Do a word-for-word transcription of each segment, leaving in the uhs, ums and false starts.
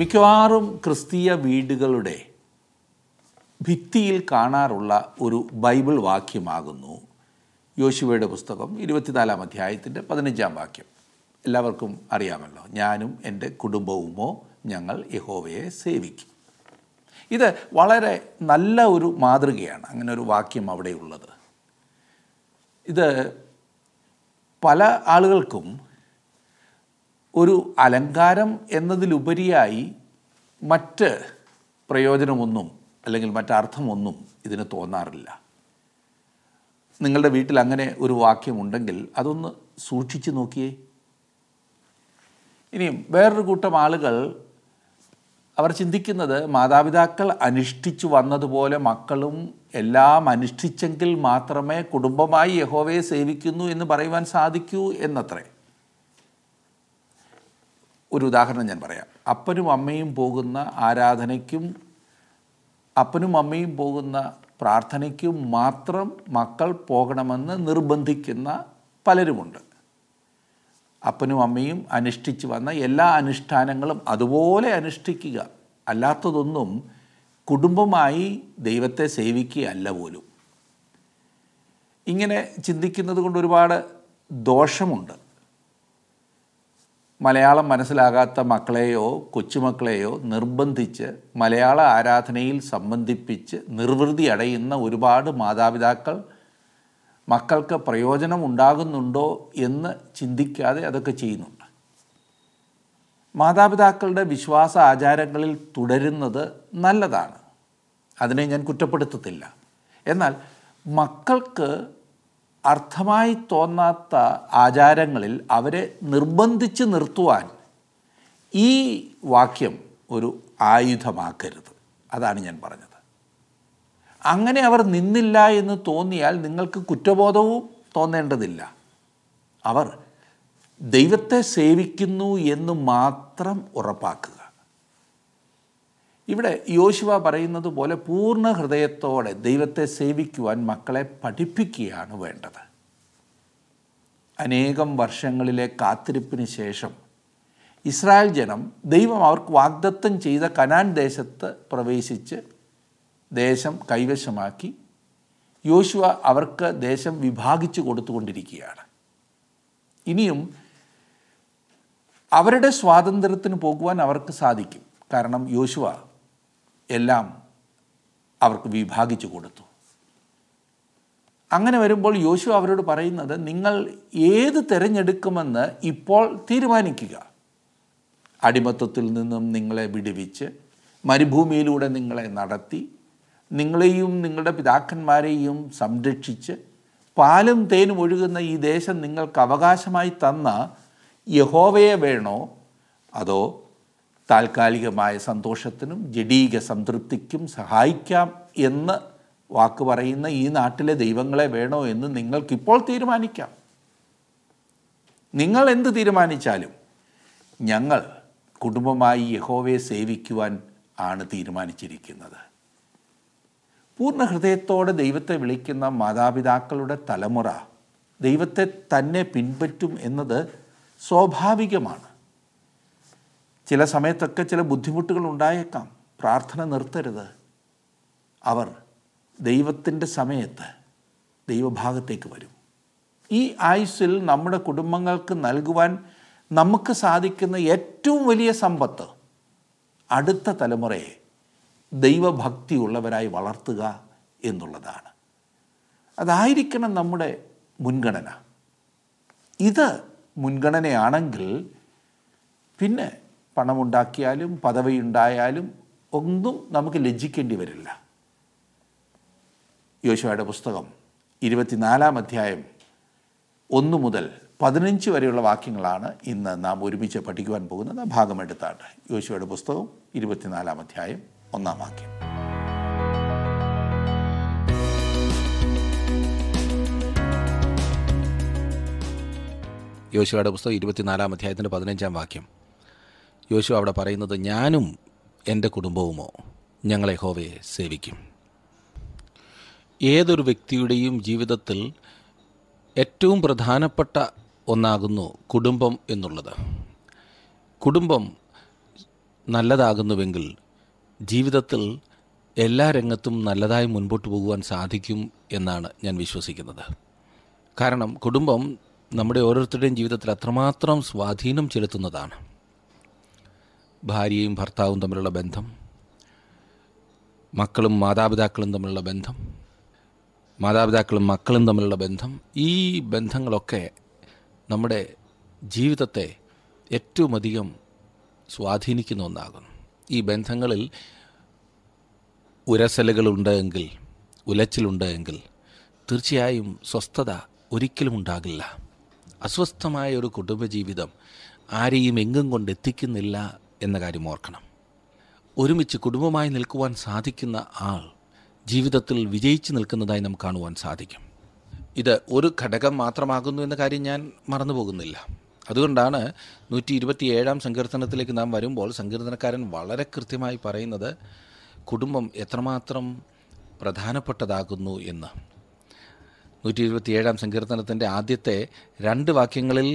മിക്കവാറും ക്രിസ്തീയ വീടുകളുടെ ഭിത്തിയിൽ കാണാറുള്ള ഒരു ബൈബിൾ വാക്യമാകുന്നു യോശുവയുടെ പുസ്തകം ഇരുപത്തിനാലാം അധ്യായത്തിൻ്റെ പതിനഞ്ചാം വാക്യം. എല്ലാവർക്കും അറിയാമല്ലോ, ഞാനും എൻ്റെ കുടുംബവുമോ ഞങ്ങൾ യഹോവയെ സേവിക്കും. ഇത് വളരെ നല്ല ഒരു മാതൃകയാണ്, അങ്ങനെ ഒരു വാക്യം അവിടെയുള്ളത്. ഇത് പല ആളുകൾക്കും ഒരു അലങ്കാരം എന്നതിലുപരിയായി മറ്റ് പ്രയോജനമൊന്നും അല്ലെങ്കിൽ മറ്റർത്ഥമൊന്നും ഇതിന് തോന്നാറില്ല. നിങ്ങളുടെ വീട്ടിൽ അങ്ങനെ ഒരു വാക്യമുണ്ടെങ്കിൽ അതൊന്ന് സൂക്ഷിച്ചു നോക്കിയേ. ഇനിയും വേറൊരു കൂട്ടം ആളുകൾ അവർ ചിന്തിക്കുന്നത്, മാതാപിതാക്കൾ അനുഷ്ഠിച്ചു വന്നതുപോലെ മക്കളും എല്ലാം അനുഷ്ഠിച്ചെങ്കിൽ മാത്രമേ കുടുംബമായി യഹോവയെ സേവിക്കുന്നു എന്ന് പറയുവാൻ സാധിക്കൂ എന്നത്രേ. ഒരു ഉദാഹരണം ഞാൻ പറയാം. അപ്പനും അമ്മയും പോകുന്ന ആരാധനയ്ക്കും അപ്പനും അമ്മയും പോകുന്ന പ്രാർത്ഥനയ്ക്കും മാത്രം മക്കൾ പോകണമെന്ന് നിർബന്ധിക്കുന്ന പലരുമുണ്ട്. അപ്പനും അമ്മയും അനുഷ്ഠിച്ചു വന്ന എല്ലാ അനുഷ്ഠാനങ്ങളും അതുപോലെ അനുഷ്ഠിക്കുക, അല്ലാത്തതൊന്നും കുടുംബമായി ദൈവത്തെ സേവിക്കുകയല്ല പോലും. ഇങ്ങനെ ചിന്തിക്കുന്നത് കൊണ്ട് ഒരുപാട് ദോഷമുണ്ട്. മലയാളം മനസ്സിലാകാത്ത മക്കളെയോ കൊച്ചുമക്കളെയോ നിർബന്ധിച്ച് മലയാള ആരാധനയിൽ സംബന്ധിപ്പിച്ച് നിർവൃതി അടയുന്ന ഒരുപാട് മാതാപിതാക്കൾ മക്കൾക്ക് പ്രയോജനം ഉണ്ടാകുന്നുണ്ടോ എന്ന് ചിന്തിക്കാതെ അതൊക്കെ ചെയ്യുന്നുണ്ട്. മാതാപിതാക്കളുടെ വിശ്വാസ ആചാരങ്ങളിൽ തുടരുന്നത് നല്ലതാണ്, അതിനെ ഞാൻ കുറ്റപ്പെടുത്തത്തില്ല. എന്നാൽ മക്കൾക്ക് അർത്ഥമായി തോന്നാത്ത ആചാരങ്ങളിൽ അവരെ നിർബന്ധിച്ച് നിർത്തുവാൻ ഈ വാക്യം ഒരു ആയുധമാക്കരുത്, അതാണ് ഞാൻ പറഞ്ഞത്. അങ്ങനെ അവർ നിന്നില്ല എന്ന് തോന്നിയാൽ നിങ്ങൾക്ക് കുറ്റബോധവും തോന്നേണ്ടതില്ല. അവർ ദൈവത്തെ സേവിക്കുന്നു എന്ന് മാത്രം ഉറപ്പാക്കുക. ഇവിടെ യോശുവ പറയുന്നത് പോലെ പൂർണ്ണ ഹൃദയത്തോടെ ദൈവത്തെ സേവിക്കുവാൻ മക്കളെ പഠിപ്പിക്കുകയാണ് വേണ്ടത്. അനേകം വർഷങ്ങളിലെ കാത്തിരിപ്പിന് ശേഷം ഇസ്രായേൽ ജനം ദൈവം അവർക്ക് വാഗ്ദത്തം ചെയ്ത കനാൻ ദേശത്ത് പ്രവേശിച്ച് ദേശം കൈവശമാക്കി. യോശുവ അവർക്ക് ദേശം വിഭാഗിച്ചു കൊടുത്തുകൊണ്ടിരിക്കുകയാണ്. ഇനിയും അവരുടെ സ്വാതന്ത്ര്യത്തിന് പോകുവാൻ അവർക്ക് സാധിക്കും, കാരണം യോശുവ എല്ലാം അവർക്ക് വിഭാഗിച്ചു കൊടുത്തു. അങ്ങനെ വരുമ്പോൾ യോശുവ അവരോട് പറയുന്നത്, നിങ്ങൾ ഏത് തിരഞ്ഞെടുക്കുമെന്ന് ഇപ്പോൾ തീരുമാനിക്കുക. അടിമത്തത്തിൽ നിന്നും നിങ്ങളെ വിടുവിച്ച് മരുഭൂമിയിലൂടെ നിങ്ങളെ നടത്തി നിങ്ങളെയും നിങ്ങളുടെ പിതാക്കന്മാരെയും സംരക്ഷിച്ച് പാലും തേനും ഒഴുകുന്ന ഈ ദേശം നിങ്ങൾക്ക് അവകാശമായി തന്ന യഹോവയെ വേണോ, അതോ താൽക്കാലികമായ സന്തോഷത്തിനും ജഡീക സംതൃപ്തിക്കും സഹായിക്കാം എന്ന് വാക്ക് പറയുന്ന ഈ നാട്ടിലെ ദൈവങ്ങളെ വേണോ എന്ന് നിങ്ങൾക്കിപ്പോൾ തീരുമാനിക്കാം. നിങ്ങൾ എന്ത് തീരുമാനിച്ചാലും ഞങ്ങൾ കുടുംബമായി യഹോവയെ സേവിക്കുവാൻ ആണ് തീരുമാനിച്ചിരിക്കുന്നത്. പൂർണ്ണ ഹൃദയത്തോടെ ദൈവത്തെ വിളിക്കുന്ന മാതാപിതാക്കളുടെ തലമുറ ദൈവത്തെ തന്നെ പിൻപറ്റും എന്നത് സ്വാഭാവികമാണ്. ചില സമയത്തൊക്കെ ചില ബുദ്ധിമുട്ടുകൾ ഉണ്ടായേക്കാം, പ്രാർത്ഥന നിർത്തരുത്. അവർ ദൈവത്തിൻ്റെ സമയത്ത് ദൈവഭാഗത്തേക്ക് വരും. ഈ ആയുസ്സിൽ നമ്മുടെ കുടുംബങ്ങൾക്ക് നൽകുവാൻ നമുക്ക് സാധിക്കുന്ന ഏറ്റവും വലിയ സമ്പത്ത് അടുത്ത തലമുറയെ ദൈവഭക്തിയുള്ളവരായി വളർത്തുക എന്നുള്ളതാണ്. അതായിരിക്കണം നമ്മുടെ മുൻഗണന. ഇത് മുൻഗണനയാണെങ്കിൽ പിന്നെ പണമുണ്ടാക്കിയാലും പദവിയുണ്ടായാലും ഒന്നും നമുക്ക് ലജ്ജിക്കേണ്ടി വരില്ല. യോശുവയുടെ പുസ്തകം ഇരുപത്തിനാലാം അധ്യായം ഒന്ന് മുതൽ പതിനഞ്ച് വരെയുള്ള വാക്യങ്ങളാണ് ഇന്ന് നാം ഒരുമിച്ച് പഠിക്കുവാൻ പോകുന്നത്. ഭാഗമെടുത്താണ് യോശുവയുടെ പുസ്തകം ഇരുപത്തിനാലാം അധ്യായം ഒന്നാം വാക്യം. യോശുവയുടെ പുസ്തകം ഇരുപത്തിനാലാം അധ്യായത്തിൻ്റെ പതിനഞ്ചാം വാക്യം. യോശുവ അവിടെ പറയുന്നത്, ഞാനും എൻ്റെ കുടുംബവുമോ ഞങ്ങൾ യഹോവയെ സേവിക്കും. ഏതൊരു വ്യക്തിയുടെയും ജീവിതത്തിൽ ഏറ്റവും പ്രധാനപ്പെട്ട ഒന്നാകുന്നു കുടുംബം എന്നുള്ളത്. കുടുംബം നല്ലതാകുന്നുവെങ്കിൽ ജീവിതത്തിൽ എല്ലാ രംഗത്തും നല്ലതായി മുൻപോട്ട് പോകുവാൻ സാധിക്കും എന്നാണ് ഞാൻ വിശ്വസിക്കുന്നത്. കാരണം കുടുംബം നമ്മുടെ ഓരോരുത്തരുടെയും ജീവിതത്തിൽ അത്രമാത്രം സ്വാധീനം ചെലുത്തുന്നതാണ്. ഭാര്യയും ഭർത്താവും തമ്മിലുള്ള ബന്ധം, മക്കളും മാതാപിതാക്കളും തമ്മിലുള്ള ബന്ധം, മാതാപിതാക്കളും മക്കളും തമ്മിലുള്ള ബന്ധം, ഈ ബന്ധങ്ങളൊക്കെ നമ്മുടെ ജീവിതത്തെ ഏറ്റവും അധികം സ്വാധീനിക്കുന്ന ഒന്നാകുന്നു. ഈ ബന്ധങ്ങളിൽ ഉരസലുകളുണ്ട് എങ്കിൽ, ഉലച്ചിലുണ്ട് എങ്കിൽ തീർച്ചയായും സ്വസ്ഥത ഒരിക്കലും ഉണ്ടാകില്ല. അസ്വസ്ഥമായ ഒരു കുടുംബജീവിതം ആരെയും എങ്ങും കൊണ്ടെത്തിക്കുന്നില്ല എന്ന കാര്യം ഓർക്കണം. ഒരുമിച്ച് കുടുംബമായി നിൽക്കുവാൻ സാധിക്കുന്ന ആൾ ജീവിതത്തിൽ വിജയിച്ച് നിൽക്കുന്നതായി നമുക്ക് കാണുവാൻ സാധിക്കും. ഇത് ഒരു ഘടകം മാത്രമാകുന്നു എന്ന കാര്യം ഞാൻ മറന്നു പോകുന്നില്ല. അതുകൊണ്ടാണ് നൂറ്റി ഇരുപത്തി ഏഴാം സങ്കീർത്തനത്തിലേക്ക് നാം വരുമ്പോൾ സങ്കീർത്തനക്കാരൻ വളരെ കൃത്യമായി പറയുന്നത് കുടുംബം എത്രമാത്രം പ്രധാനപ്പെട്ടതാകുന്നു എന്ന്. നൂറ്റി ഇരുപത്തി ഏഴാം സങ്കീർത്തനത്തിൻ്റെ ആദ്യത്തെ രണ്ട് വാക്യങ്ങളിൽ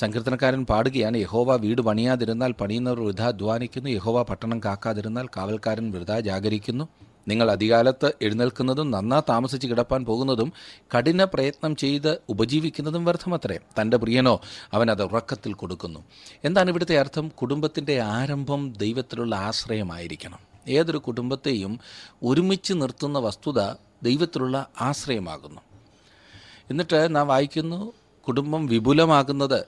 സങ്കീർത്തനക്കാരൻ പാടുകയാണ്, യഹോവ വീട് പണിയാതിരുന്നാൽ പണിയുന്നവർ വൃഥ അധ്വാനിക്കുന്നു, യഹോവ പട്ടണം കാക്കാതിരുന്നാൽ കാവൽക്കാരൻ വൃഥ ജാഗരിക്കുന്നു. നിങ്ങൾ അധികാലത്ത് എഴുന്നേൽക്കുന്നതും നന്നാ താമസിച്ച് കിടപ്പാൻ പോകുന്നതും കഠിന പ്രയത്നം ചെയ്ത് ഉപജീവിക്കുന്നതും വ്യർത്ഥമത്രേ. തൻ്റെ പ്രിയനോ അവനത് ഉറക്കത്തിൽ കൊടുക്കുന്നു. എന്താണ് ഇവിടുത്തെ അർത്ഥം? കുടുംബത്തിൻ്റെ ആരംഭം ദൈവത്തിലുള്ള ആശ്രയമായിരിക്കണം. ഏതൊരു കുടുംബത്തെയും ഒരുമിച്ച് നിർത്തുന്ന വസ്തുത ദൈവത്തിലുള്ള ആശ്രയമാകുന്നു. എന്നിട്ട് നാം വായിക്കുന്നു കുടുംബം വിപുലമാകുന്നത്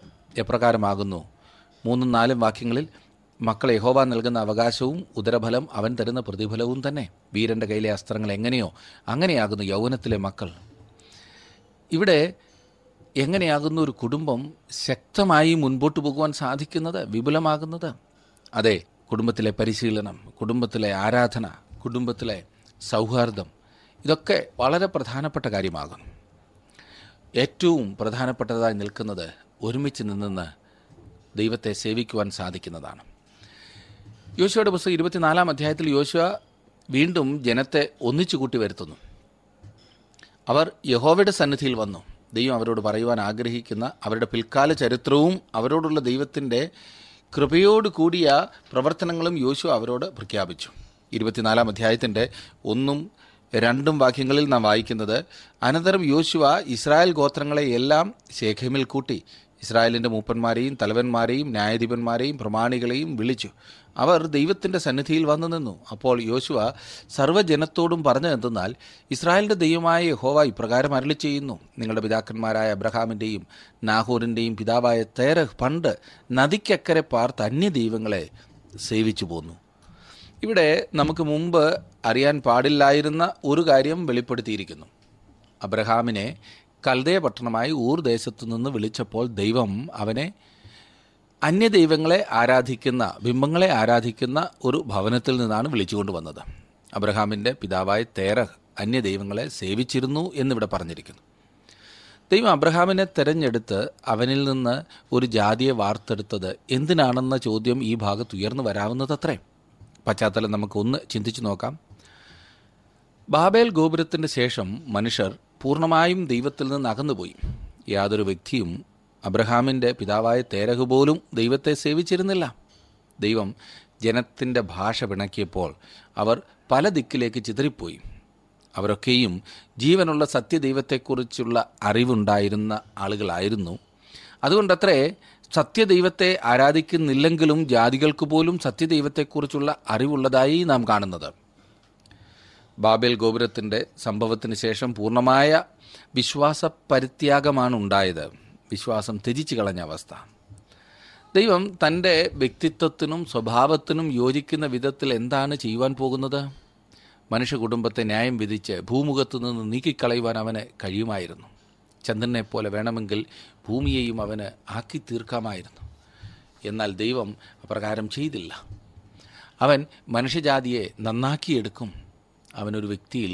എപ്രകാരമാകുന്നു? മൂന്നും നാലും വാക്യങ്ങളിൽ മക്കളെ യഹോവ നൽകുന്ന അവകാശവും ഉദരഫലം അവൻ തരുന്ന പ്രതിഫലവും തന്നെ. വീരൻ്റെ കയ്യിലെ അസ്ത്രങ്ങൾ എങ്ങനെയോ അങ്ങനെയാകുന്നു യൗവനത്തിലെ മക്കൾ. ഇവിടെ എങ്ങനെയാകുന്നു ഒരു കുടുംബം ശക്തമായി മുൻപോട്ട് പോകുവാൻ സാധിക്കുന്നത്, വിപുലമാകുന്നത്? അതെ, കുടുംബത്തിലെ പരിശീലനം, കുടുംബത്തിലെ ആരാധന, കുടുംബത്തിലെ സൗഹാർദ്ദം, ഇതൊക്കെ വളരെ പ്രധാനപ്പെട്ട കാര്യമാകുന്നു. ഏറ്റവും പ്രധാനപ്പെട്ടതായി നിൽക്കുന്നത് ഒരുമിച്ച് നിന്ന് ദൈവത്തെ സേവിക്കുവാൻ സാധിക്കുന്നതാണ്. യോശുവയുടെ പുസ്തകം ഇരുപത്തിനാലാം അധ്യായത്തിൽ യോശുവ വീണ്ടും ജനത്തെ ഒന്നിച്ചു കൂട്ടി വരുത്തുന്നു. അവർ യഹോവയുടെ സന്നിധിയിൽ വന്നു. ദൈവം അവരോട് പറയുവാൻ ആഗ്രഹിക്കുന്ന അവരുടെ പിൽക്കാല ചരിത്രവും അവരോടുള്ള ദൈവത്തിൻ്റെ കൃപയോട് കൂടിയ പ്രവർത്തനങ്ങളും യോശുവ അവരോട് പ്രഖ്യാപിച്ചു. ഇരുപത്തിനാലാം അധ്യായത്തിൻ്റെ ഒന്നും രണ്ടും വാക്യങ്ങളിൽ നാം വായിക്കുന്നത്, അനന്തരം യോശുവ ഇസ്രായേൽ ഗോത്രങ്ങളെ എല്ലാം ശേഖേമിൽ കൂട്ടി ഇസ്രായേലിൻ്റെ മൂപ്പന്മാരെയും തലവന്മാരെയും ന്യായാധിപന്മാരെയും പ്രമാണികളെയും വിളിച്ചു. അവർ ദൈവത്തിൻ്റെ സന്നിധിയിൽ വന്നു നിന്നു. അപ്പോൾ യോശുവ സർവ്വജനത്തോടും പറഞ്ഞു എന്തെന്നാൽ, ഇസ്രായേലിൻ്റെ ദൈവമായ യഹോവ ഇപ്രകാരം അരുളി ചെയ്യുന്നു, നിങ്ങളുടെ പിതാക്കന്മാരായ അബ്രഹാമിൻ്റെയും നാഹോറിൻ്റെയും പിതാവായ തേരഹ് പണ്ട് നദിക്കക്കരെ പാർത്ത് അന്യദൈവങ്ങളെ സേവിച്ചു പോന്നു. ഇവിടെ നമുക്ക് മുമ്പ് അറിയാൻ പാടില്ലായിരുന്ന ഒരു കാര്യം വെളിപ്പെടുത്തിയിരിക്കുന്നു. അബ്രഹാമിനെ കൽദയ പട്ടണമായി ഊർ ദേശത്തു നിന്ന് വിളിച്ചപ്പോൾ ദൈവം അവനെ അന്യദൈവങ്ങളെ ആരാധിക്കുന്ന, ബിംബങ്ങളെ ആരാധിക്കുന്ന ഒരു ഭവനത്തിൽ നിന്നാണ് വിളിച്ചുകൊണ്ട് വന്നത്. അബ്രഹാമിൻ്റെ പിതാവായ തേരഹ് അന്യദൈവങ്ങളെ സേവിച്ചിരുന്നു എന്നിവിടെ പറഞ്ഞിരിക്കുന്നു. ദൈവം അബ്രഹാമിനെ തിരഞ്ഞെടുത്ത് അവനിൽ നിന്ന് ഒരു ജാതിയെ വാർത്തെടുത്തത് എന്തിനാണെന്ന ചോദ്യം ഈ ഭാഗത്ത് ഉയർന്നു വരാവുന്നതത്രേ. പശ്ചാത്തലം നമുക്കൊന്ന് ചിന്തിച്ചു നോക്കാം. ബാബേൽ ഗോപുരത്തിന് ശേഷം മനുഷ്യർ പൂർണ്ണമായും ദൈവത്തിൽ നിന്ന് അകന്നുപോയി. യാതൊരു വ്യക്തിയും അബ്രഹാമിൻ്റെ പിതാവായ തേരഹ് പോലും ദൈവത്തെ സേവിച്ചിരുന്നില്ല. ദൈവം ജനത്തിൻ്റെ ഭാഷ പിണക്കിയപ്പോൾ അവർ പല ദിക്കിലേക്ക് ചിതറിപ്പോയി. അവരൊക്കെയും ജീവനുള്ള സത്യദൈവത്തെക്കുറിച്ചുള്ള അറിവുണ്ടായിരുന്ന ആളുകളായിരുന്നു. അതുകൊണ്ടത്രേ സത്യദൈവത്തെ ആരാധിക്കുന്നില്ലെങ്കിലും ജാതികൾക്ക് പോലും സത്യദൈവത്തെക്കുറിച്ചുള്ള അറിവുള്ളതായി നാം കാണുന്നത്. ബാബേൽ ഗോപുരത്തിൻ്റെ സംഭവത്തിന് ശേഷം പൂർണ്ണമായ വിശ്വാസ പരിത്യാഗമാണ് ഉണ്ടായത്. വിശ്വാസം ത്യജിച്ചു കളഞ്ഞ അവസ്ഥ. ദൈവം തൻ്റെ വ്യക്തിത്വത്തിനും സ്വഭാവത്തിനും യോജിക്കുന്ന വിധത്തിൽ എന്താണ് ചെയ്യുവാൻ പോകുന്നത്? മനുഷ്യകുടുംബത്തെ ന്യായം വിധിച്ച് ഭൂമുഖത്തു നിന്ന് നീക്കിക്കളയുവാൻ അവന് കഴിയുമായിരുന്നു. ചന്ദ്രനെ പോലെ വേണമെങ്കിൽ ഭൂമിയെയും അവന് ആക്കി തീർക്കാമായിരുന്നു. എന്നാൽ ദൈവം അപ്രകാരം ചെയ്തില്ല. അവൻ മനുഷ്യജാതിയെ നന്നാക്കിയെടുക്കും. അവനൊരു വ്യക്തിയിൽ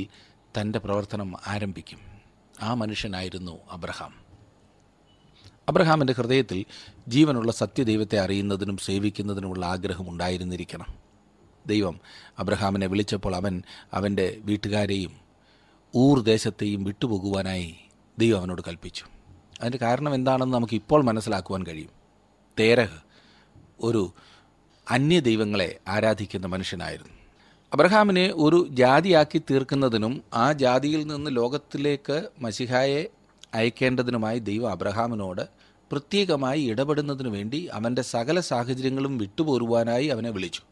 തൻ്റെ പ്രവർത്തനം ആരംഭിക്കും. ആ മനുഷ്യനായിരുന്നു അബ്രഹാം. അബ്രഹാമിൻ്റെ ഹൃദയത്തിൽ ജീവനുള്ള സത്യദൈവത്തെ അറിയുന്നതിനും സേവിക്കുന്നതിനുമുള്ള ആഗ്രഹം ഉണ്ടായിരുന്നിരിക്കണം. ദൈവം അബ്രഹാമിനെ വിളിച്ചപ്പോൾ അവൻ അവൻ്റെ വീട്ടുകാരെയും ഊർ ദേശത്തെയും വിട്ടുപോകുവാനായി ദൈവം അവനോട് കൽപ്പിച്ചു. അതിൻ്റെ കാരണം എന്താണെന്ന് നമുക്കിപ്പോൾ മനസ്സിലാക്കുവാൻ കഴിയും. തേരഹ് ഒരു അന്യദൈവങ്ങളെ ആരാധിക്കുന്ന മനുഷ്യനായിരുന്നു. അബ്രഹാമിനെ ഒരു ജാതിയാക്കി തീർക്കുന്നതിനും ആ ജാതിയിൽ നിന്ന് ലോകത്തിലേക്ക് മശിഹായെ അയക്കേണ്ടതിനുമായി ദൈവം അബ്രഹാമിനോട് പ്രത്യേകമായി ഇടപെടുന്നതിനു വേണ്ടി അവൻ്റെ സകല സാഹചര്യങ്ങളും വിട്ടുപോരുവാനായി അവനെ വിളിച്ചു.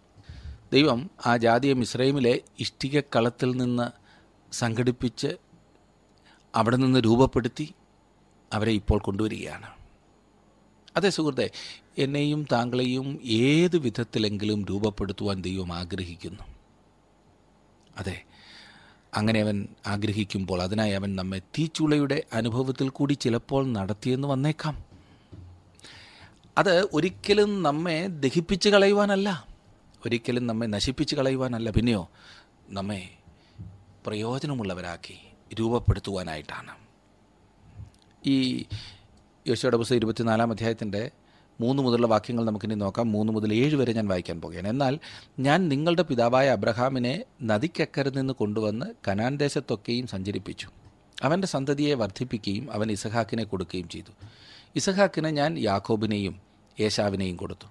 ദൈവം ആ ജാതിയെ മിസ്രൈമിലെ ഇഷ്ടികക്കളത്തിൽ നിന്ന് സംഘടിപ്പിച്ച് അവിടെ നിന്ന് രൂപപ്പെടുത്തി അവരെ ഇപ്പോൾ കൊണ്ടുവരികയാണ്. അതേ സുഹൃത്തെ, എന്നെയും താങ്കളെയും ഏത് വിധത്തിലെങ്കിലും രൂപപ്പെടുത്തുവാൻ ദൈവം ആഗ്രഹിക്കുന്നു. അതെ, അങ്ങനെ അവൻ ആഗ്രഹിക്കുമ്പോൾ അതിനായി അവൻ നമ്മെ തീച്ചുളയുടെ അനുഭവത്തിൽ കൂടി ചിലപ്പോൾ നടത്തിയെന്ന് വന്നേക്കാം. അത് ഒരിക്കലും നമ്മെ ദഹിപ്പിച്ച് കളയുവാനല്ല, ഒരിക്കലും നമ്മെ നശിപ്പിച്ച് കളയുവാനല്ല, പിന്നെയോ നമ്മെ പ്രയോജനമുള്ളവരാക്കി രൂപപ്പെടുത്തുവാനായിട്ടാണ്. ഈ യോശുവയുടെ പുസ്തകം ഇരുപത്തിനാലാം അധ്യായത്തിൻ്റെ മൂന്ന് മുതലുള്ള വാക്യങ്ങൾ നമുക്കിനി നോക്കാം. മൂന്ന് മുതൽ ഏഴ് വരെ ഞാൻ വായിക്കാൻ പോകുകയാണ്. എന്നാൽ ഞാൻ നിങ്ങളുടെ പിതാവായ അബ്രഹാമിനെ നദിക്കക്കരയിൽ നിന്ന് കൊണ്ടുവന്ന് കനാൻ ദേശത്തൊക്കെയും സഞ്ചരിപ്പിച്ചു. അവൻ്റെ സന്തതിയെ വർദ്ധിപ്പിക്കുകയും അവൻ ഇസഹാക്കിനെ കൊടുക്കുകയും ചെയ്തു. ഇസഹാക്കിന് ഞാൻ യാക്കോബിനെയും ഏശാവിനെയും കൊടുത്തു.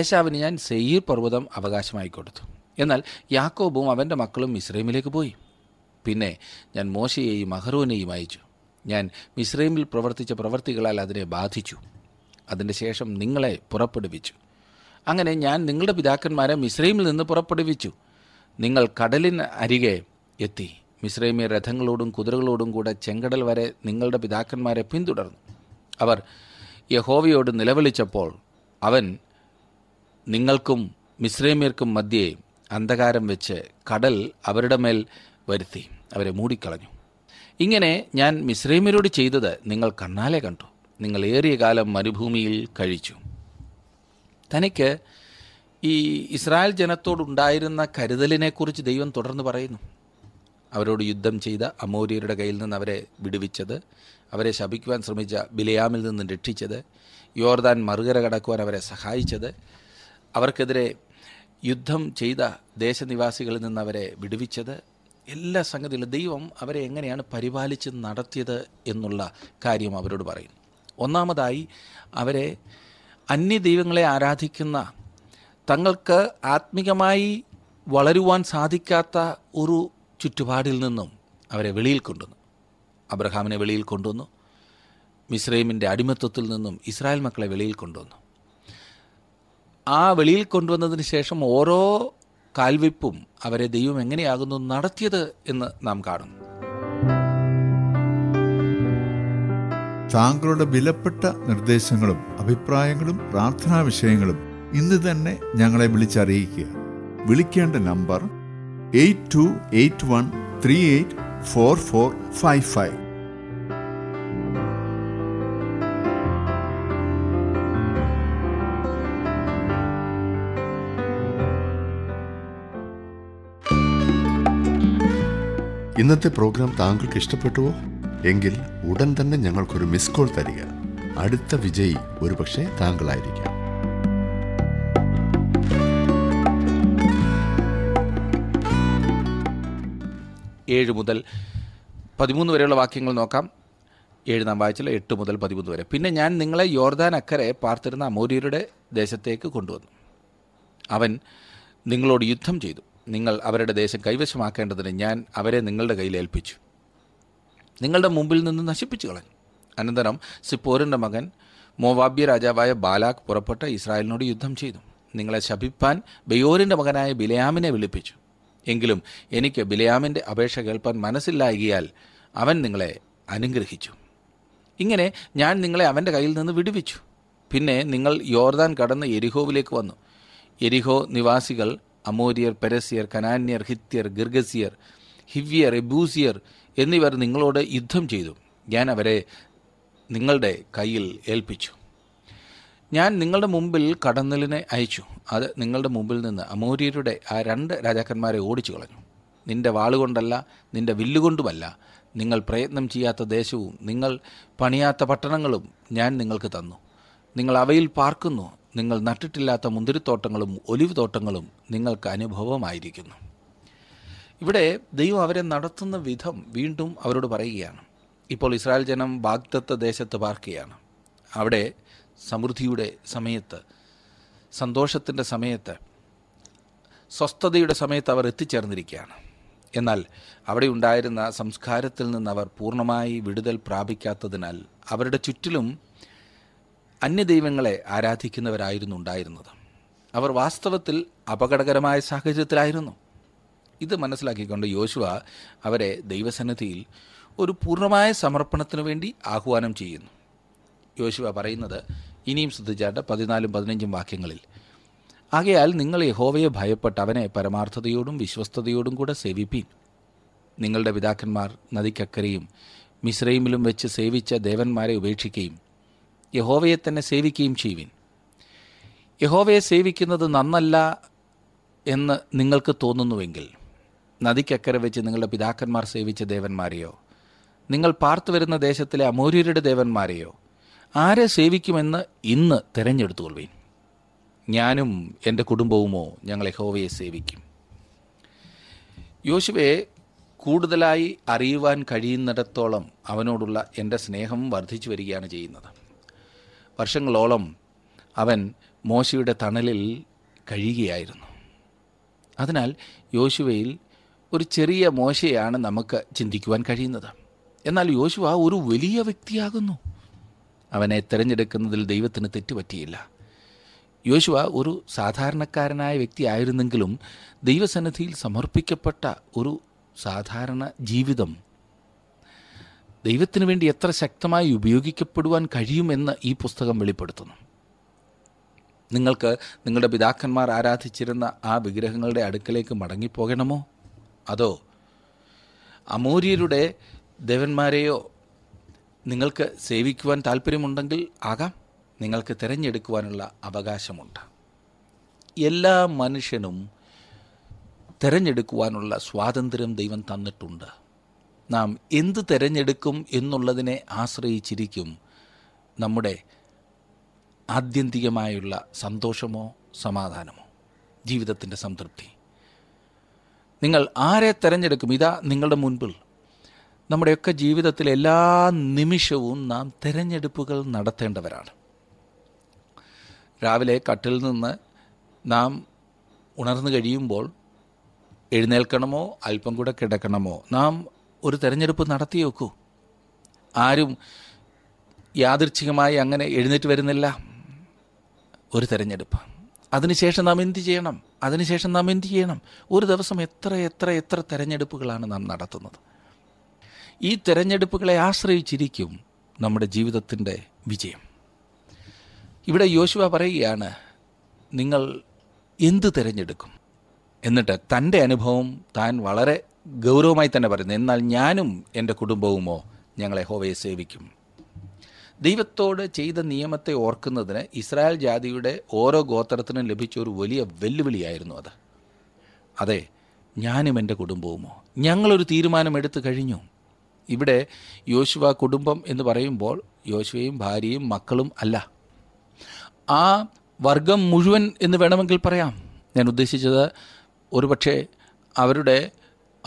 ഏശാവിന് ഞാൻ സെയീർ പർവ്വതം അവകാശമായി കൊടുത്തു. എന്നാൽ യാക്കോബും അവൻ്റെ മക്കളും മിസ്രൈമിലേക്ക് പോയി. പിന്നെ ഞാൻ മോശയെയും അഹരോനെയും അയച്ചു. ഞാൻ മിസ്രൈമിൽ പ്രവർത്തിച്ച പ്രവർത്തികളാൽ അതിനെ ബാധിച്ചു. അതിൻ്റെ ശേഷം നിങ്ങളെ പുറപ്പെടുവിച്ചു. അങ്ങനെ ഞാൻ നിങ്ങളുടെ പിതാക്കന്മാരെ മിസ്രൈമിൽ നിന്ന് പുറപ്പെടുവിച്ചു. നിങ്ങൾ കടലിന് അരികെ എത്തി. മിസ്രൈമിലെ രഥങ്ങളോടും കുതിരകളോടും കൂടെ ചെങ്കടൽ വരെ നിങ്ങളുടെ പിതാക്കന്മാരെ പിന്തുടർന്നു. അവർ യഹോവയോട് നിലവിളിച്ചപ്പോൾ അവൻ നിങ്ങൾക്കും മിസ്രൈമ്യർക്കും മധ്യേ അന്ധകാരം വെച്ച് കടൽ അവരുടെ മേൽ വരുത്തി അവരെ മൂടിക്കളഞ്ഞു. ഇങ്ങനെ ഞാൻ മിസ്രൈമ്യരോട് ചെയ്തത് നിങ്ങൾ കണ്ണാലെ കണ്ടു. നിങ്ങൾ ഏറിയ കാലം മരുഭൂമിയിൽ കഴിച്ചു. തനിക്ക് ഈ ഇസ്രായേൽ ജനത്തോടുണ്ടായിരുന്ന കരുതലിനെക്കുറിച്ച് ദൈവം തുടർന്ന് പറയുന്നു. അവരോട് യുദ്ധം ചെയ്ത അമോര്യരുടെ കയ്യിൽ നിന്ന് അവരെ വിടുവിച്ചത്, അവരെ ശപിക്കുവാൻ ശ്രമിച്ച ബിലയാമിൽ നിന്ന് രക്ഷിച്ചത്, യോർദാൻ മറുകര കടക്കുവാൻ അവരെ സഹായിച്ചത്, അവർക്കെതിരെ യുദ്ധം ചെയ്ത ദേശനിവാസികളിൽ നിന്ന് അവരെ വിടുവിച്ചത്, എല്ലാ സംഗതിയിലും ദൈവം അവരെ എങ്ങനെയാണ് പരിപാലിച്ച് നടത്തിയത് എന്നുള്ള കാര്യം അവരോട് പറയുന്നു. ഒന്നാമതായി അവരെ അന്യ ദൈവങ്ങളെ ആരാധിക്കുന്ന, തങ്ങൾക്ക് ആത്മീകമായി വളരുവാൻ സാധിക്കാത്ത ഒരു ചുറ്റുപാടിൽ നിന്നും അവരെ വെളിയിൽ കൊണ്ടുവന്നു. അബ്രഹാമിനെ വെളിയിൽ കൊണ്ടുവന്നു. മിസ്രൈമിൻ്റെ അടിമത്വത്തിൽ നിന്നും ഇസ്രായേൽ മക്കളെ വെളിയിൽ കൊണ്ടുവന്നു. ആ വെളിയിൽ കൊണ്ടുവന്നതിന് ശേഷം ഓരോ കാൽവെപ്പും അവരെ ദൈവം എങ്ങനെയാകുന്നു നടത്തിയത് എന്ന് നാം കാണുന്നു. താങ്കളുടെ വിലപ്പെട്ട നിർദ്ദേശങ്ങളും അഭിപ്രായങ്ങളും പ്രാർത്ഥനാ വിഷയങ്ങളും ഇന്ന് തന്നെ ഞങ്ങളെ വിളിച്ചറിയിക്കുക. വിളിക്കേണ്ട number eight two eight one three eight four four five five. ഇന്നത്തെ പ്രോഗ്രാം താങ്കൾക്ക് ഇഷ്ടപ്പെട്ടുവോ? എങ്കിൽ ഉടൻ തന്നെ ഞങ്ങൾക്കൊരു മിസ് കോൾ തരിക. അടുത്ത വിജയി ഒരുപക്ഷെ താങ്കളായിരിക്കാം. ഏഴ് മുതൽ പതിമൂന്ന് വരെയുള്ള വാക്യങ്ങൾ നോക്കാം. ഏഴ് നാം വായിച്ചില്ല, എട്ട് മുതൽ പതിമൂന്ന് വരെ. പിന്നെ ഞാൻ നിങ്ങളെ യോർദാൻ അക്കരെ പാർത്തിരുന്ന അമോര്യരുടെ ദേശത്തേക്ക് കൊണ്ടുവന്നു. അവൻ നിങ്ങളോട് യുദ്ധം ചെയ്തു. നിങ്ങൾ അവരുടെ ദേശം കൈവശമാക്കേണ്ടതിന് ഞാൻ അവരെ നിങ്ങളുടെ കയ്യിൽ ഏൽപ്പിച്ചു, നിങ്ങളുടെ മുമ്പിൽ നിന്ന് നശിപ്പിച്ചു കളഞ്ഞു. അനന്തരം സിപ്പോറിൻ്റെ മകൻ മോവാബ്യ രാജാവായ ബാലാഖ് പുറപ്പെട്ട് ഇസ്രായേലിനോട് യുദ്ധം ചെയ്തു. നിങ്ങളെ ശപിപ്പാൻ ബെയോരിൻ്റെ മകനായ ബിലയാമിനെ വിളിപ്പിച്ചു. എങ്കിലും എനിക്ക് ബിലയാമിൻ്റെ അപേക്ഷ കേൾപ്പാൻ മനസ്സില്ലായകിയാൽ അവൻ നിങ്ങളെ അനുഗ്രഹിച്ചു. ഇങ്ങനെ ഞാൻ നിങ്ങളെ അവൻ്റെ കയ്യിൽ നിന്ന് വിടുവിച്ചു. പിന്നെ നിങ്ങൾ യോർദാൻ കടന്ന് എരിഹോവിലേക്ക് വന്നു. എരിഹോ നിവാസികൾ അമോര്യർ, പെരസ്യർ, കനാന്യർ, ഹിത്യർ, ഗിർഗസിയർ, ഹിവ്യർ, എബൂസിയർ എന്നിവർ നിങ്ങളോട് യുദ്ധം ചെയ്തു. ഞാൻ അവരെ നിങ്ങളുടെ കയ്യിൽ ഏൽപ്പിച്ചു. ഞാൻ നിങ്ങളുടെ മുമ്പിൽ കടന്നലിനെ അയച്ചു. അത് നിങ്ങളുടെ മുമ്പിൽ നിന്ന് അമോര്യരുടെ ആ രണ്ട് രാജാക്കന്മാരെ ഓടിച്ചു കളഞ്ഞു. നിൻ്റെ വാളുകൊണ്ടല്ല, നിൻ്റെ വില്ലുകൊണ്ടുമല്ല, നിങ്ങൾ പ്രയത്നം ചെയ്യാത്ത ദേശവും നിങ്ങൾ പണിയാത്ത പട്ടണങ്ങളും ഞാൻ നിങ്ങൾക്ക് തന്നു. നിങ്ങൾ അവയിൽ പാർക്കുന്നു. നിങ്ങൾ നട്ടിട്ടില്ലാത്ത മുന്തിരിത്തോട്ടങ്ങളും ഒലിവ് തോട്ടങ്ങളും നിങ്ങൾക്ക് അനുഭവമായിരിക്കുന്നു. ഇവിടെ ദൈവം അവരെ നടത്തുന്ന വിധം വീണ്ടും അവരോട് പറയുകയാണ്. ഇപ്പോൾ ഇസ്രായേൽ ജനം വാഗ്ദത്ത ദേശത്ത് പാർക്കുകയാണ്. അവിടെ സമൃദ്ധിയുടെ സമയത്ത് സന്തോഷത്തിൻ്റെ സമയത്ത്, സ്വസ്ഥതയുടെ സമയത്ത് അവർ എത്തിച്ചേർന്നിരിക്കുകയാണ്. എന്നാൽ അവിടെ ഉണ്ടായിരുന്ന സംസ്കാരത്തിൽ നിന്ന് അവർ പൂർണ്ണമായി വിടുതൽ പ്രാപിക്കാത്തതിനാൽ അവരുടെ ചുറ്റിലും അന്യദൈവങ്ങളെ ആരാധിക്കുന്നവരായിരുന്നു ഉണ്ടായിരുന്നത്. അവർ വാസ്തവത്തിൽ അപകടകരമായ സാഹചര്യത്തിലായിരുന്നു. ഇത് മനസ്സിലാക്കിക്കൊണ്ട് യോശുവ അവരെ ദൈവസന്നിധിയിൽ ഒരു പൂർണ്ണമായ സമർപ്പണത്തിനു വേണ്ടി ആഹ്വാനം ചെയ്യുന്നു. യോശുവ പറയുന്നത് ഇനിയും ശ്രദ്ധിച്ചാട്ട് പതിനാലും പതിനഞ്ചും വാക്യങ്ങളിൽ, ആകയാൽ നിങ്ങൾ യഹോവയെ ഭയപ്പെട്ട് അവനെ പരമാർത്ഥതയോടും വിശ്വസ്തയോടും കൂടെ സേവിപ്പീൻ. നിങ്ങളുടെ പിതാക്കന്മാർ നദിക്കക്കരയും മിസ്രൈമിലും വെച്ച് സേവിച്ച ദേവന്മാരെ ഉപേക്ഷിക്കുകയും യഹോവയെ തന്നെ സേവിക്കുകയും ചെയ്യുവിൻ. യഹോവയെ സേവിക്കുന്നത് നന്നല്ല എന്ന് നിങ്ങൾക്ക് തോന്നുന്നുവെങ്കിൽ നദിക്കക്കര വെച്ച് നിങ്ങളുടെ പിതാക്കന്മാർ സേവിച്ച ദേവന്മാരെയോ നിങ്ങൾ പാർത്തു വരുന്ന ദേശത്തിലെ അമോര്യരുടെ ദേവന്മാരെയോ ആരെ സേവിക്കുമെന്ന് ഇന്ന് തിരഞ്ഞെടുത്തുകൊള്ളുവിൻ. ഞാനും എൻ്റെ കുടുംബവുമോ ഞങ്ങൾ യഹോവയെ സേവിക്കും. യോശുവയെ കൂടുതലായി അറിയുവാൻ കഴിയുന്നിടത്തോളം അവനോടുള്ള എൻ്റെ സ്നേഹം വർദ്ധിച്ചു വരികയാണ് ചെയ്യുന്നത്. വർഷങ്ങളോളം അവൻ മോശയുടെ തണലിൽ കഴിയുകയായിരുന്നു. അതിനാൽ യോശുവയിൽ ഒരു ചെറിയ മോശയാണ് നമുക്ക് ചിന്തിക്കുവാൻ കഴിയുന്നത്. എന്നാൽ യോശുവ ഒരു വലിയ വ്യക്തിയാകുന്നു. അവനെ തിരഞ്ഞെടുക്കുന്നതിൽ ദൈവത്തിന് തെറ്റുപറ്റിയില്ല. യോശുവ ഒരു സാധാരണക്കാരനായ വ്യക്തിയായിരുന്നെങ്കിലും ദൈവസന്നിധിയിൽ സമർപ്പിക്കപ്പെട്ട ഒരു സാധാരണ ജീവിതം ദൈവത്തിന് വേണ്ടി എത്ര ശക്തമായി ഉപയോഗിക്കപ്പെടുവാൻ കഴിയുമെന്ന് ഈ പുസ്തകം വെളിപ്പെടുത്തുന്നു. നിങ്ങൾക്ക് നിങ്ങളുടെ പിതാക്കന്മാർ ആരാധിച്ചിരുന്ന ആ വിഗ്രഹങ്ങളുടെ അടുക്കലേക്ക് മടങ്ങിപ്പോകണമോ? അതോ അമോര്യരുടെ ദേവന്മാരെയോ നിങ്ങൾക്ക് സേവിക്കുവാൻ താല്പര്യമുണ്ടെങ്കിൽ ആകാം. നിങ്ങൾക്ക് തിരഞ്ഞെടുക്കുവാനുള്ള അവകാശമുണ്ട്. എല്ലാ മനുഷ്യനും തിരഞ്ഞെടുക്കുവാനുള്ള സ്വാതന്ത്ര്യം ദൈവം തന്നിട്ടുണ്ട്. നാം എന്ത് തിരഞ്ഞെടുക്കും എന്നുള്ളതിനെ ആശ്രയിച്ചിരിക്കും നമ്മുടെ ആത്യന്തികമായുള്ള സന്തോഷമോ സമാധാനമോ ജീവിതത്തിൻ്റെ സംതൃപ്തി. നിങ്ങൾ ആരെ തിരഞ്ഞെടുക്കും? ഇതാ നിങ്ങളുടെ മുൻപിൽ നമ്മുടെയൊക്കെ ജീവിതത്തിൽ എല്ലാ നിമിഷവും നാം തിരഞ്ഞെടുപ്പുകൾ നടത്തേണ്ടവരാണ്. രാവിലെ കട്ടിൽ നിന്ന് നാം ഉണർന്നു കഴിയുമ്പോൾ എഴുന്നേൽക്കണമോ അല്പം കൂടെ കിടക്കണമോ? നാം ഒരു തിരഞ്ഞെടുപ്പ് നടത്തി നോക്കൂ. ആരും യാദൃച്ഛികമായി അങ്ങനെ എഴുന്നേറ്റ് വരുന്നില്ല. ഒരു തിരഞ്ഞെടുപ്പ്. അതിനുശേഷം നാം എന്ത് ചെയ്യണം? അതിനുശേഷം നാം എന്ത് ചെയ്യണം? ഒരു ദിവസം എത്ര എത്ര എത്ര തിരഞ്ഞെടുപ്പുകളാണ് നാം നടത്തുന്നത്. ഈ തിരഞ്ഞെടുപ്പുകളെ ആശ്രയിച്ചിരിക്കും നമ്മുടെ ജീവിതത്തിൻ്റെ വിജയം. ഇവിടെ യോശുവ പറയുകയാണ്, നിങ്ങൾ എന്ത് തിരഞ്ഞെടുക്കും? എന്നിട്ട് തൻ്റെ അനുഭവം താൻ വളരെ ഗൗരവമായി തന്നെ പറയുന്നു. എന്നാൽ ഞാനും എൻ്റെ കുടുംബവുമോ ഞങ്ങൾ യഹോവയെ സേവിക്കും. ദൈവത്തോട് ചെയ്ത നിയമത്തെ ഓർക്കുന്നതിന് ഇസ്രായേൽ ജാതിയുടെ ഓരോ ഗോത്രത്തിനും ലഭിച്ച ഒരു വലിയ വെല്ലുവിളിയായിരുന്നു അത്. അതെ, ഞാനും എൻ്റെ കുടുംബവുമോ. ഞങ്ങളൊരു തീരുമാനമെടുത്തു കഴിഞ്ഞു. ഇവിടെ യോശുവ കുടുംബം എന്ന് പറയുമ്പോൾ യോശുവയും ഭാര്യയും മക്കളും അല്ല, ആ വർഗം മുഴുവൻ എന്ന് വേണമെങ്കിൽ പറയാം. ഞാൻ ഉദ്ദേശിച്ചത് ഒരുപക്ഷെ അവരുടെ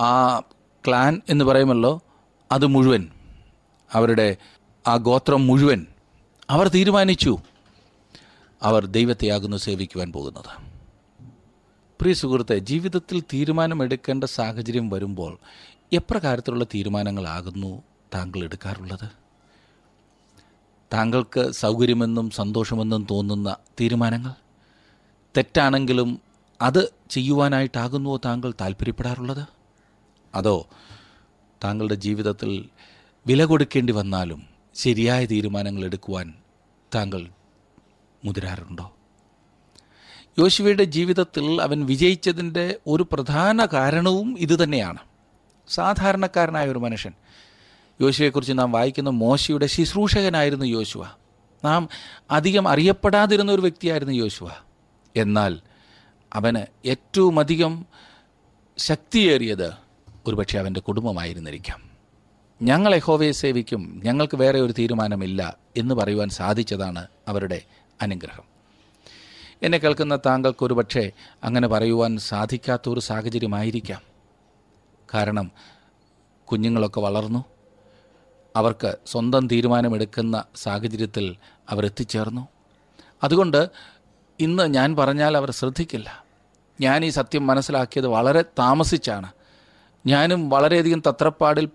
ആ ക്ലാൻ എന്ന് പറയുമല്ലോ, അത് മുഴുവൻ, അവരുടെ ആ ഗോത്രം മുഴുവൻ അവർ തീരുമാനിച്ചു അവർ ദൈവത്തെയാകുന്നു സേവിക്കുവാൻ പോകുന്നത്. പ്രിയ സുഹൃത്തെ, ജീവിതത്തിൽ തീരുമാനമെടുക്കേണ്ട സാഹചര്യം വരുമ്പോൾ എപ്രകാരത്തിലുള്ള തീരുമാനങ്ങളാകുന്നു താങ്കൾ എടുക്കാറുള്ളത്? താങ്കൾക്ക് സൗകര്യമെന്നും സന്തോഷമെന്നും തോന്നുന്ന തീരുമാനങ്ങൾ, തെറ്റാണെങ്കിലും അത് ചെയ്യുവാനായിട്ടാകുന്നുവോ താങ്കൾ താല്പര്യപ്പെടാറുള്ളത്? അതോ താങ്കളുടെ ജീവിതത്തിൽ വില കൊടുക്കേണ്ടി വന്നാലും ശരിയായ തീരുമാനങ്ങൾ എടുക്കുവാൻ താങ്കൾ മുതിരാറുണ്ടോ? യോശുവയുടെ ജീവിതത്തിൽ അവൻ വിജയിച്ചതിൻ്റെ ഒരു പ്രധാന കാരണവും ഇതുതന്നെയാണ്. സാധാരണക്കാരനായ ഒരു മനുഷ്യൻ. യോശുവയെക്കുറിച്ച് നാം വായിക്കുന്ന മോശയുടെ ശുശ്രൂഷകനായിരുന്നു യോശുവ. നാം അധികം അറിയപ്പെടാതിരുന്ന ഒരു വ്യക്തിയായിരുന്നു യോശുവ. എന്നാൽ അവന് ഏറ്റവും അധികം ശക്തിയേറിയത് ഒരുപക്ഷെ അവൻ്റെ കുടുംബമായിരുന്നിരിക്കാം. ഞങ്ങൾ യഹോവയെ സേവിക്കും, ഞങ്ങൾക്ക് വേറെ ഒരു തീരുമാനമില്ല എന്ന് പറയുവാൻ സാധിച്ചതാണ് അവരുടെ അനുഗ്രഹം. എന്നെ കേൾക്കുന്ന താങ്കൾക്കൊരു പക്ഷേ അങ്ങനെ പറയുവാൻ സാധിക്കാത്തൊരു സാഹചര്യമായിരിക്കാം. കാരണം കുഞ്ഞുങ്ങളൊക്കെ വളർന്നു, അവർക്ക് സ്വന്തം തീരുമാനമെടുക്കുന്ന സാഹചര്യത്തിൽ അവർ എത്തിച്ചേർന്നു. അതുകൊണ്ട് ഇന്ന് ഞാൻ പറഞ്ഞാൽ അവർ ശ്രദ്ധിക്കില്ല. ഞാൻ ഈ സത്യം മനസ്സിലാക്കിയത് വളരെ താമസിച്ചാണ്. ഞാനും വളരെയധികം തത്രപ്പാടിൽ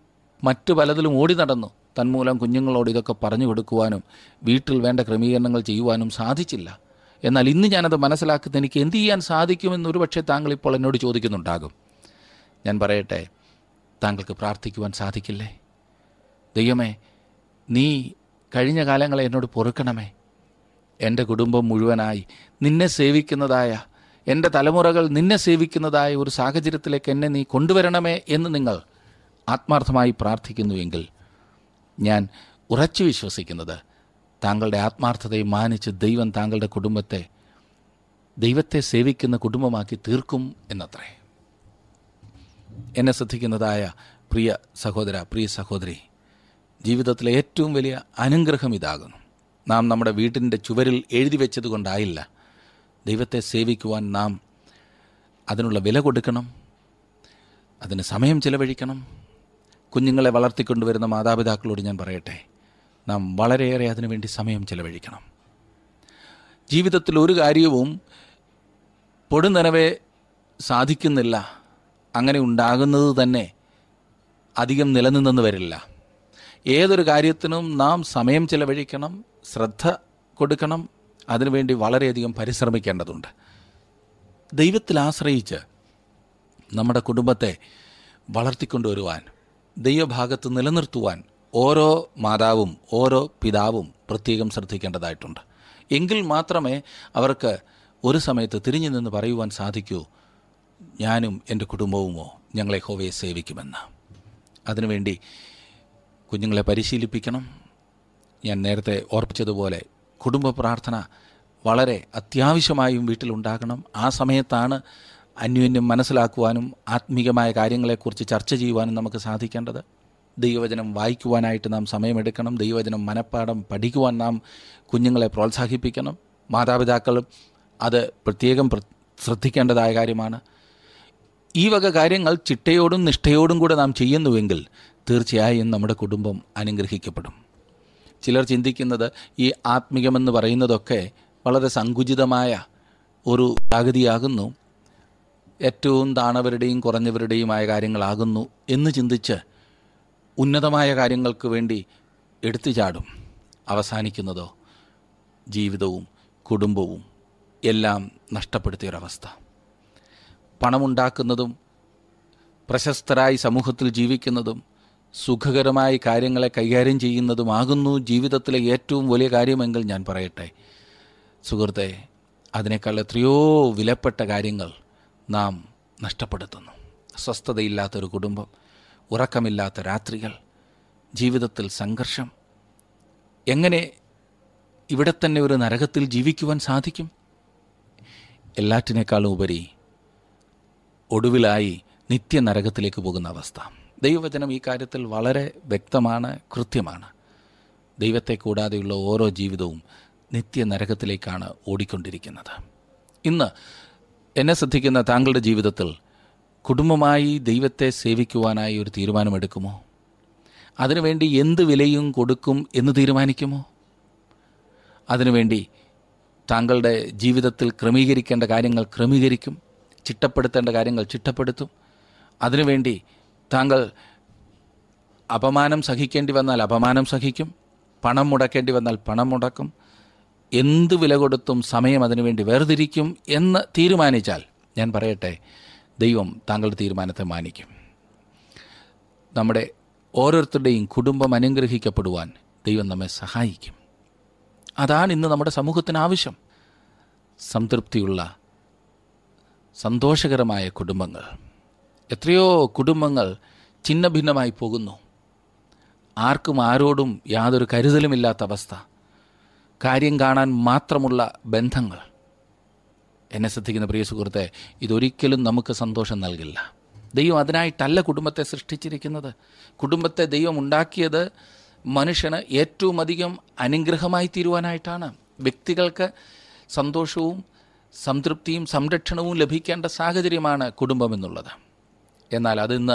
മറ്റു പലതിലും ഓടി നടന്നു. തന്മൂലം കുഞ്ഞുങ്ങളോട് ഇതൊക്കെ പറഞ്ഞു കൊടുക്കുവാനും വീട്ടിൽ വേണ്ട ക്രമീകരണങ്ങൾ ചെയ്യുവാനും സാധിച്ചില്ല. എന്നാൽ ഇന്ന് ഞാനത് മനസ്സിലാക്കുന്ന എനിക്ക് എന്ത് ചെയ്യാൻ സാധിക്കുമെന്നൊരു പക്ഷേ താങ്കൾ ഇപ്പോൾ എന്നോട് ചോദിക്കുന്നുണ്ടാകും. ഞാൻ പറയട്ടെ, താങ്കൾക്ക് പ്രാർത്ഥിക്കുവാൻ സാധിക്കില്ലേ? ദൈവമേ, നീ കഴിഞ്ഞ കാലങ്ങളെ എന്നോട് പൊറുക്കണമേ. എൻ്റെ കുടുംബം മുഴുവനായി നിന്നെ സേവിക്കുന്നതായ, എൻ്റെ തലമുറകൾ നിന്നെ സേവിക്കുന്നതായ ഒരു സാഹചര്യത്തിലേക്ക് എന്നെ നീ കൊണ്ടുവരണമേ എന്ന് നിങ്ങൾ ആത്മാർത്ഥമായി പ്രാർത്ഥിക്കുന്നുവെങ്കിൽ ഞാൻ ഉറച്ചു വിശ്വസിക്കുന്നത് താങ്കളുടെ ആത്മാർത്ഥതയെ മാനിച്ച് ദൈവം താങ്കളുടെ കുടുംബത്തെ ദൈവത്തെ സേവിക്കുന്ന കുടുംബമാക്കി തീർക്കും എന്നത്രേ. എന്നെ ശ്രദ്ധിക്കുന്നതായ പ്രിയ സഹോദര, പ്രിയ സഹോദരി, ജീവിതത്തിലെ ഏറ്റവും വലിയ അനുഗ്രഹം ഇതാകുന്നു. നാം നമ്മുടെ വീട്ടിൻ്റെ ചുവരിൽ എഴുതി വെച്ചത് കൊണ്ടായില്ല. ദൈവത്തെ സേവിക്കുവാൻ നാം അതിനുള്ള വില കൊടുക്കണം, അതിന് സമയം ചിലവഴിക്കണം. കുഞ്ഞുങ്ങളെ വളർത്തിക്കൊണ്ടുവരുന്ന മാതാപിതാക്കളോട് ഞാൻ പറയട്ടെ, നാം വളരെയേറെ അതിനുവേണ്ടി സമയം ചിലവഴിക്കണം. ജീവിതത്തിൽ ഒരു കാര്യവും പൊടുന്നനവേ സാധിക്കുന്നില്ല. അങ്ങനെ ഉണ്ടാകുന്നത് തന്നെ അധികം നിലനിന്നെന്ന് വരില്ല. ഏതൊരു കാര്യത്തിനും നാം സമയം ചിലവഴിക്കണം, ശ്രദ്ധ കൊടുക്കണം. അതിനുവേണ്ടി വളരെയധികം പരിശ്രമിക്കേണ്ടതുണ്ട്. ദൈവത്തിൽ ആശ്രയിച്ച് നമ്മുടെ കുടുംബത്തെ വളർത്തിക്കൊണ്ടുവരുവാൻ, ദൈവഭാഗത്ത് നിലനിർത്തുവാൻ ഓരോ മാതാവും ഓരോ പിതാവും പ്രത്യേകം ശ്രദ്ധിക്കേണ്ടതായിട്ടുണ്ട്. എങ്കിൽ മാത്രമേ അവർക്ക് ഒരു സമയത്ത് തിരിഞ്ഞു നിന്ന് പറയുവാൻ സാധിക്കൂ, ഞാനും എൻ്റെ കുടുംബവുമോ ഞങ്ങളെ യഹോവയെ സേവിക്കുമെന്ന്. അതിനുവേണ്ടി കുഞ്ഞുങ്ങളെ പരിശീലിപ്പിക്കണം. ഞാൻ നേരത്തെ ഓർപ്പിച്ചതുപോലെ കുടുംബ പ്രാർത്ഥന വളരെ അത്യാവശ്യമായും വീട്ടിലുണ്ടാകണം. ആ സമയത്താണ് അന്യോന്യം മനസ്സിലാക്കുവാനും ആത്മീകമായ കാര്യങ്ങളെക്കുറിച്ച് ചർച്ച ചെയ്യുവാനും നമുക്ക് സാധിക്കേണ്ടത്. ദൈവവചനം വായിക്കുവാനായിട്ട് നാം സമയമെടുക്കണം. ദൈവവചനം മനഃപ്പാഠം പഠിക്കുവാൻ നാം കുഞ്ഞുങ്ങളെ പ്രോത്സാഹിപ്പിക്കണം. മാതാപിതാക്കളും അത് പ്രത്യേകം ശ്രദ്ധിക്കേണ്ടതായ കാര്യമാണ്. ഈ വക കാര്യങ്ങൾ ചിട്ടയോടും നിഷ്ഠയോടും കൂടെ നാം ചെയ്യുന്നുവെങ്കിൽ തീർച്ചയായും നമ്മുടെ കുടുംബം അനുഗ്രഹിക്കപ്പെടും. ചിലർ ചിന്തിക്കുന്നത് ഈ ആത്മീകമെന്ന് പറയുന്നതൊക്കെ വളരെ സങ്കുചിതമായ ഒരു ആഗതിയാകുന്നു, ഏറ്റവും താണവരുടെയും കുറഞ്ഞവരുടെയുമായ കാര്യങ്ങളാകുന്നു എന്ന് ചിന്തിച്ച് ഉന്നതമായ കാര്യങ്ങൾക്ക് വേണ്ടി എടുത്തു ചാടും. അവസാനിക്കുന്നതോ ജീവിതവും കുടുംബവും എല്ലാം നഷ്ടപ്പെടുത്തിയൊരവസ്ഥ. പണമുണ്ടാക്കുന്നതും പ്രശസ്തരായി സമൂഹത്തിൽ ജീവിക്കുന്നതും സുഖകരമായി കാര്യങ്ങളെ കൈകാര്യം ചെയ്യുന്നതുമാകുന്നു ജീവിതത്തിലെ ഏറ്റവും വലിയ കാര്യമെങ്കിൽ ഞാൻ പറയട്ടെ സുഹൃത്തെ, അതിനേക്കാൾ എത്രയോ വിലപ്പെട്ട കാര്യങ്ങൾ നാം നഷ്ടപ്പെടുത്തുന്നു. സ്വസ്ഥതയില്ലാത്തൊരു കുടുംബം, ഉറക്കമില്ലാത്ത രാത്രികൾ, ജീവിതത്തിൽ സംഘർഷം. എങ്ങനെ ഇവിടെ തന്നെ ഒരു നരകത്തിൽ ജീവിക്കുവാൻ സാധിക്കും? എല്ലാറ്റിനേക്കാളും ഉപരി ഒടുവിലായി നിത്യനരകത്തിലേക്ക് പോകുന്ന അവസ്ഥ. ദൈവവചനം ഈ കാര്യത്തിൽ വളരെ വ്യക്തമാണ്, കൃത്യമാണ്. ദൈവത്തെ കൂടാതെയുള്ള ഓരോ ജീവിതവും നിത്യനരകത്തിലേക്കാണ് ഓടിക്കൊണ്ടിരിക്കുന്നത്. ഇന്ന് എന്നെ ശ്രദ്ധിക്കുന്ന താങ്കളുടെ ജീവിതത്തിൽ കുടുംബമായി ദൈവത്തെ സേവിക്കുവാനായി ഒരു തീരുമാനമെടുക്കുമോ? അതിനുവേണ്ടി എന്ത് വിലയും കൊടുക്കും എന്ന് തീരുമാനിക്കുമോ? അതിനുവേണ്ടി താങ്കളുടെ ജീവിതത്തിൽ ക്രമീകരിക്കേണ്ട കാര്യങ്ങൾ ക്രമീകരിക്കും, ചിട്ടപ്പെടുത്തേണ്ട കാര്യങ്ങൾ ചിട്ടപ്പെടുത്തും. അതിനുവേണ്ടി താങ്കൾ അപമാനം സഹിക്കേണ്ടി വന്നാൽ അപമാനം സഹിക്കും, പണം മുടക്കേണ്ടി വന്നാൽ പണം മുടക്കും, എന്ത് വില കൊടുത്തും സമയം അതിനുവേണ്ടി വേർതിരിക്കും എന്ന് തീരുമാനിച്ചാൽ ഞാൻ പറയട്ടെ, ദൈവം താങ്കളുടെ തീരുമാനത്തെ മാനിക്കും. നമ്മുടെ ഓരോരുത്തരുടെയും കുടുംബം അനുഗ്രഹിക്കപ്പെടുവാൻ ദൈവം നമ്മെ സഹായിക്കും. അതാണ് ഇന്ന് നമ്മുടെ സമൂഹത്തിന് ആവശ്യം. സംതൃപ്തിയുള്ള സന്തോഷകരമായ കുടുംബങ്ങൾ. എത്രയോ കുടുംബങ്ങൾ ഛിന്ന ഭിന്നമായി പോകുന്നു. ആർക്കും ആരോടും യാതൊരു കരുതലുമില്ലാത്ത അവസ്ഥ, കാര്യം കാണാൻ മാത്രമുള്ള ബന്ധങ്ങൾ. എന്നെ ശ്രദ്ധിക്കുന്ന പ്രിയ സുഹൃത്തെ, ഇതൊരിക്കലും നമുക്ക് സന്തോഷം നൽകില്ല. ദൈവം അതിനായിട്ടല്ല കുടുംബത്തെ സൃഷ്ടിച്ചിരിക്കുന്നത്. കുടുംബത്തെ ദൈവം ഉണ്ടാക്കിയത് മനുഷ്യന് ഏറ്റവും അധികം അനുഗ്രഹമായി തീരുവാനായിട്ടാണ്. വ്യക്തികൾക്ക് സന്തോഷവും സംതൃപ്തിയും സംരക്ഷണവും ലഭിക്കേണ്ട സാഹചര്യമാണ് കുടുംബം എന്നുള്ളത്. എന്നാൽ അതിന്ന്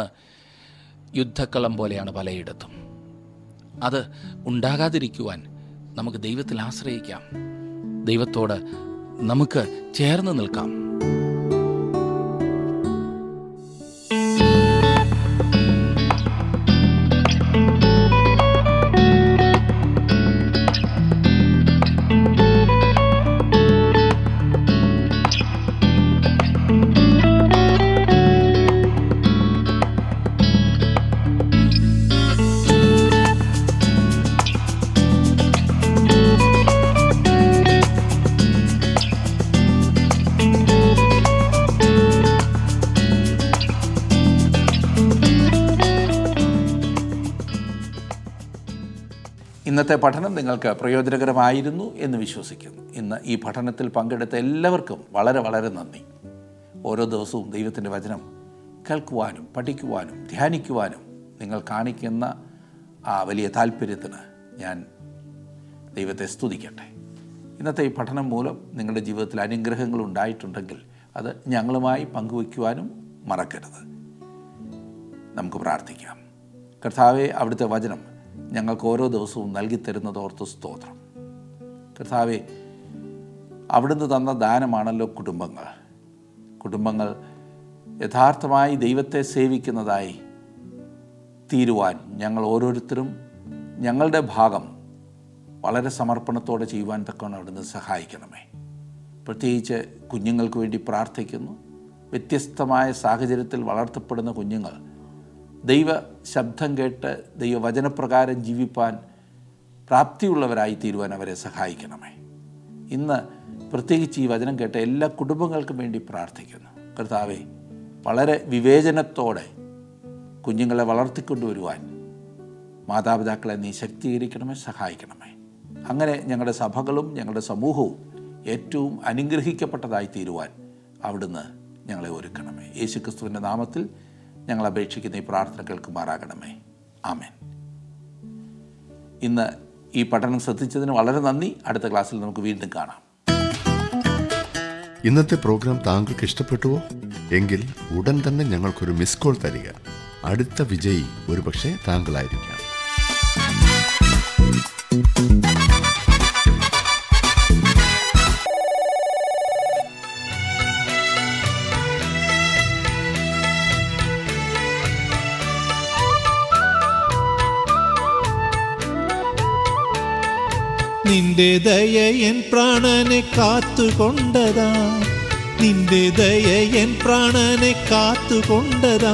യുദ്ധക്കളം പോലെയാണ് പലയിടത്തും. അത് ഉണ്ടാകാതിരിക്കുവാൻ നമുക്ക് ദൈവത്തിൽ ആശ്രയിക്കാം. ദൈവത്തോട് നമുക്ക് ചേർന്ന് നിൽക്കാം. ഇന്നത്തെ പഠനം നിങ്ങൾക്ക് പ്രയോജനകരമായിരുന്നു എന്ന് വിശ്വസിക്കുന്നു. ഇന്ന് ഈ പഠനത്തിൽ പങ്കെടുത്ത എല്ലാവർക്കും വളരെ വളരെ നന്ദി. ഓരോ ദിവസവും ദൈവത്തിൻ്റെ വചനം കേൾക്കുവാനും പഠിക്കുവാനും ധ്യാനിക്കുവാനും നിങ്ങൾ കാണിക്കുന്ന ആ വലിയ താല്പര്യത്തിന് ഞാൻ ദൈവത്തെ സ്തുതിക്കട്ടെ. ഇന്നത്തെ ഈ പഠനം മൂലം നിങ്ങളുടെ ജീവിതത്തിൽ അനുഗ്രഹങ്ങൾ ഉണ്ടായിട്ടുണ്ടെങ്കിൽ അത് ഞങ്ങളുമായി പങ്കുവയ്ക്കുവാനും മറക്കരുത്. നമുക്ക് പ്രാർത്ഥിക്കാം. കർത്താവേ, അവിടുത്തെ വചനം ഞങ്ങൾക്ക് ഓരോ ദിവസവും നൽകിത്തരുന്നതോർത്ത് സ്തോത്രം. കർത്താവെ, അവിടുന്ന് തന്ന ദാനമാണല്ലോ കുടുംബങ്ങൾ. കുടുംബങ്ങൾ യഥാർത്ഥമായി ദൈവത്തെ സേവിക്കുന്നതായി തീരുവാൻ ഞങ്ങൾ ഓരോരുത്തരും ഞങ്ങളുടെ ഭാഗം വളരെ സമർപ്പണത്തോടെ ചെയ്യുവാൻ തക്കവണ്ണം അവിടുന്ന് സഹായിക്കണമേ. പ്രത്യേകിച്ച് കുഞ്ഞുങ്ങൾക്ക് വേണ്ടി പ്രാർത്ഥിക്കുന്നു. വ്യത്യസ്തമായ സാഹചര്യത്തിൽ വളർത്തപ്പെടുന്ന കുഞ്ഞുങ്ങൾ ദൈവ ശബ്ദം കേട്ട് ദൈവവചനപ്രകാരം ജീവിപ്പാൻ പ്രാപ്തിയുള്ളവരായി തീരുവാൻ അവരെ സഹായിക്കണമേ. ഇന്ന് പ്രത്യേകിച്ച് ഈ വചനം കേട്ട എല്ലാ കുടുംബങ്ങൾക്കും വേണ്ടി പ്രാർത്ഥിക്കുന്നു. കർത്താവെ, വളരെ വിവേചനത്തോടെ കുഞ്ഞുങ്ങളെ വളർത്തിക്കൊണ്ടുവരുവാൻ മാതാപിതാക്കളെ നീ ശക്തീകരിക്കണമേ, സഹായിക്കണമേ. അങ്ങനെ ഞങ്ങളുടെ സഭകളും ഞങ്ങളുടെ സമൂഹവും ഏറ്റവും അനുഗ്രഹിക്കപ്പെട്ടതായി തീരുവാൻ അവിടുന്ന് ഞങ്ങളെ ഒരുക്കണമേ. യേശുക്രിസ്തുവിൻ്റെ നാമത്തിൽ ഞങ്ങൾ അപേക്ഷിക്കുന്ന ഈ പ്രാർത്ഥന കേൾക്കുമാറാകണമേ. ആമേൻ. ഇന്ന് ഈ പഠനം ശ്രദ്ധിച്ചതിന് വളരെ നന്ദി. അടുത്ത ക്ലാസ്സിൽ നമുക്ക് വീണ്ടും കാണാം. ഇന്നത്തെ പ്രോഗ്രാം താങ്കൾക്ക് ഇഷ്ടപ്പെട്ടുവോ? എങ്കിൽ ഉടൻ തന്നെ ഞങ്ങൾക്കൊരു മിസ് കോൾ തരിക. അടുത്ത വിജയി ഒരുപക്ഷെ താങ്കളായിരിക്കാം. നിന്റെ ദയ എൻ പ്രാണനെ കാത്തുകൊണ്ടതാ, നിന്റെ ദയ എൻ പ്രാണനെ കാത്തുകൊണ്ടതാ,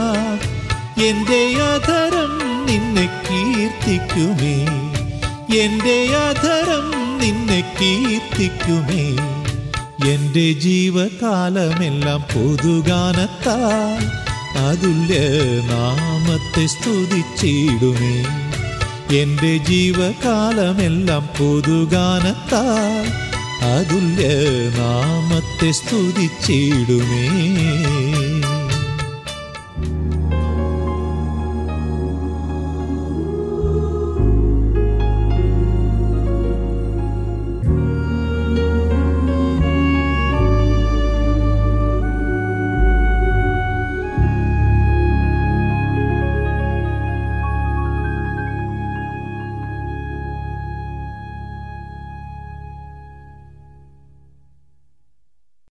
എൻ്റെ അധരം നിന്നെ കീർത്തിക്കുമേ, എൻ്റെ അധരം നിന്നെ കീർത്തിക്കുമേ. എൻ്റെ ജീവകാലമെല്ലാം പൊതുഗാനത്താൽ അതുല്യ നാമത്തെ സ്തുതിച്ചിടുമേ, എൻ്റെ ജീവകാലമെല്ലാം പൊതുഗാനത്താൽ അതുല്യ നാമത്തെ സ്തുതിച്ചിടുമേ.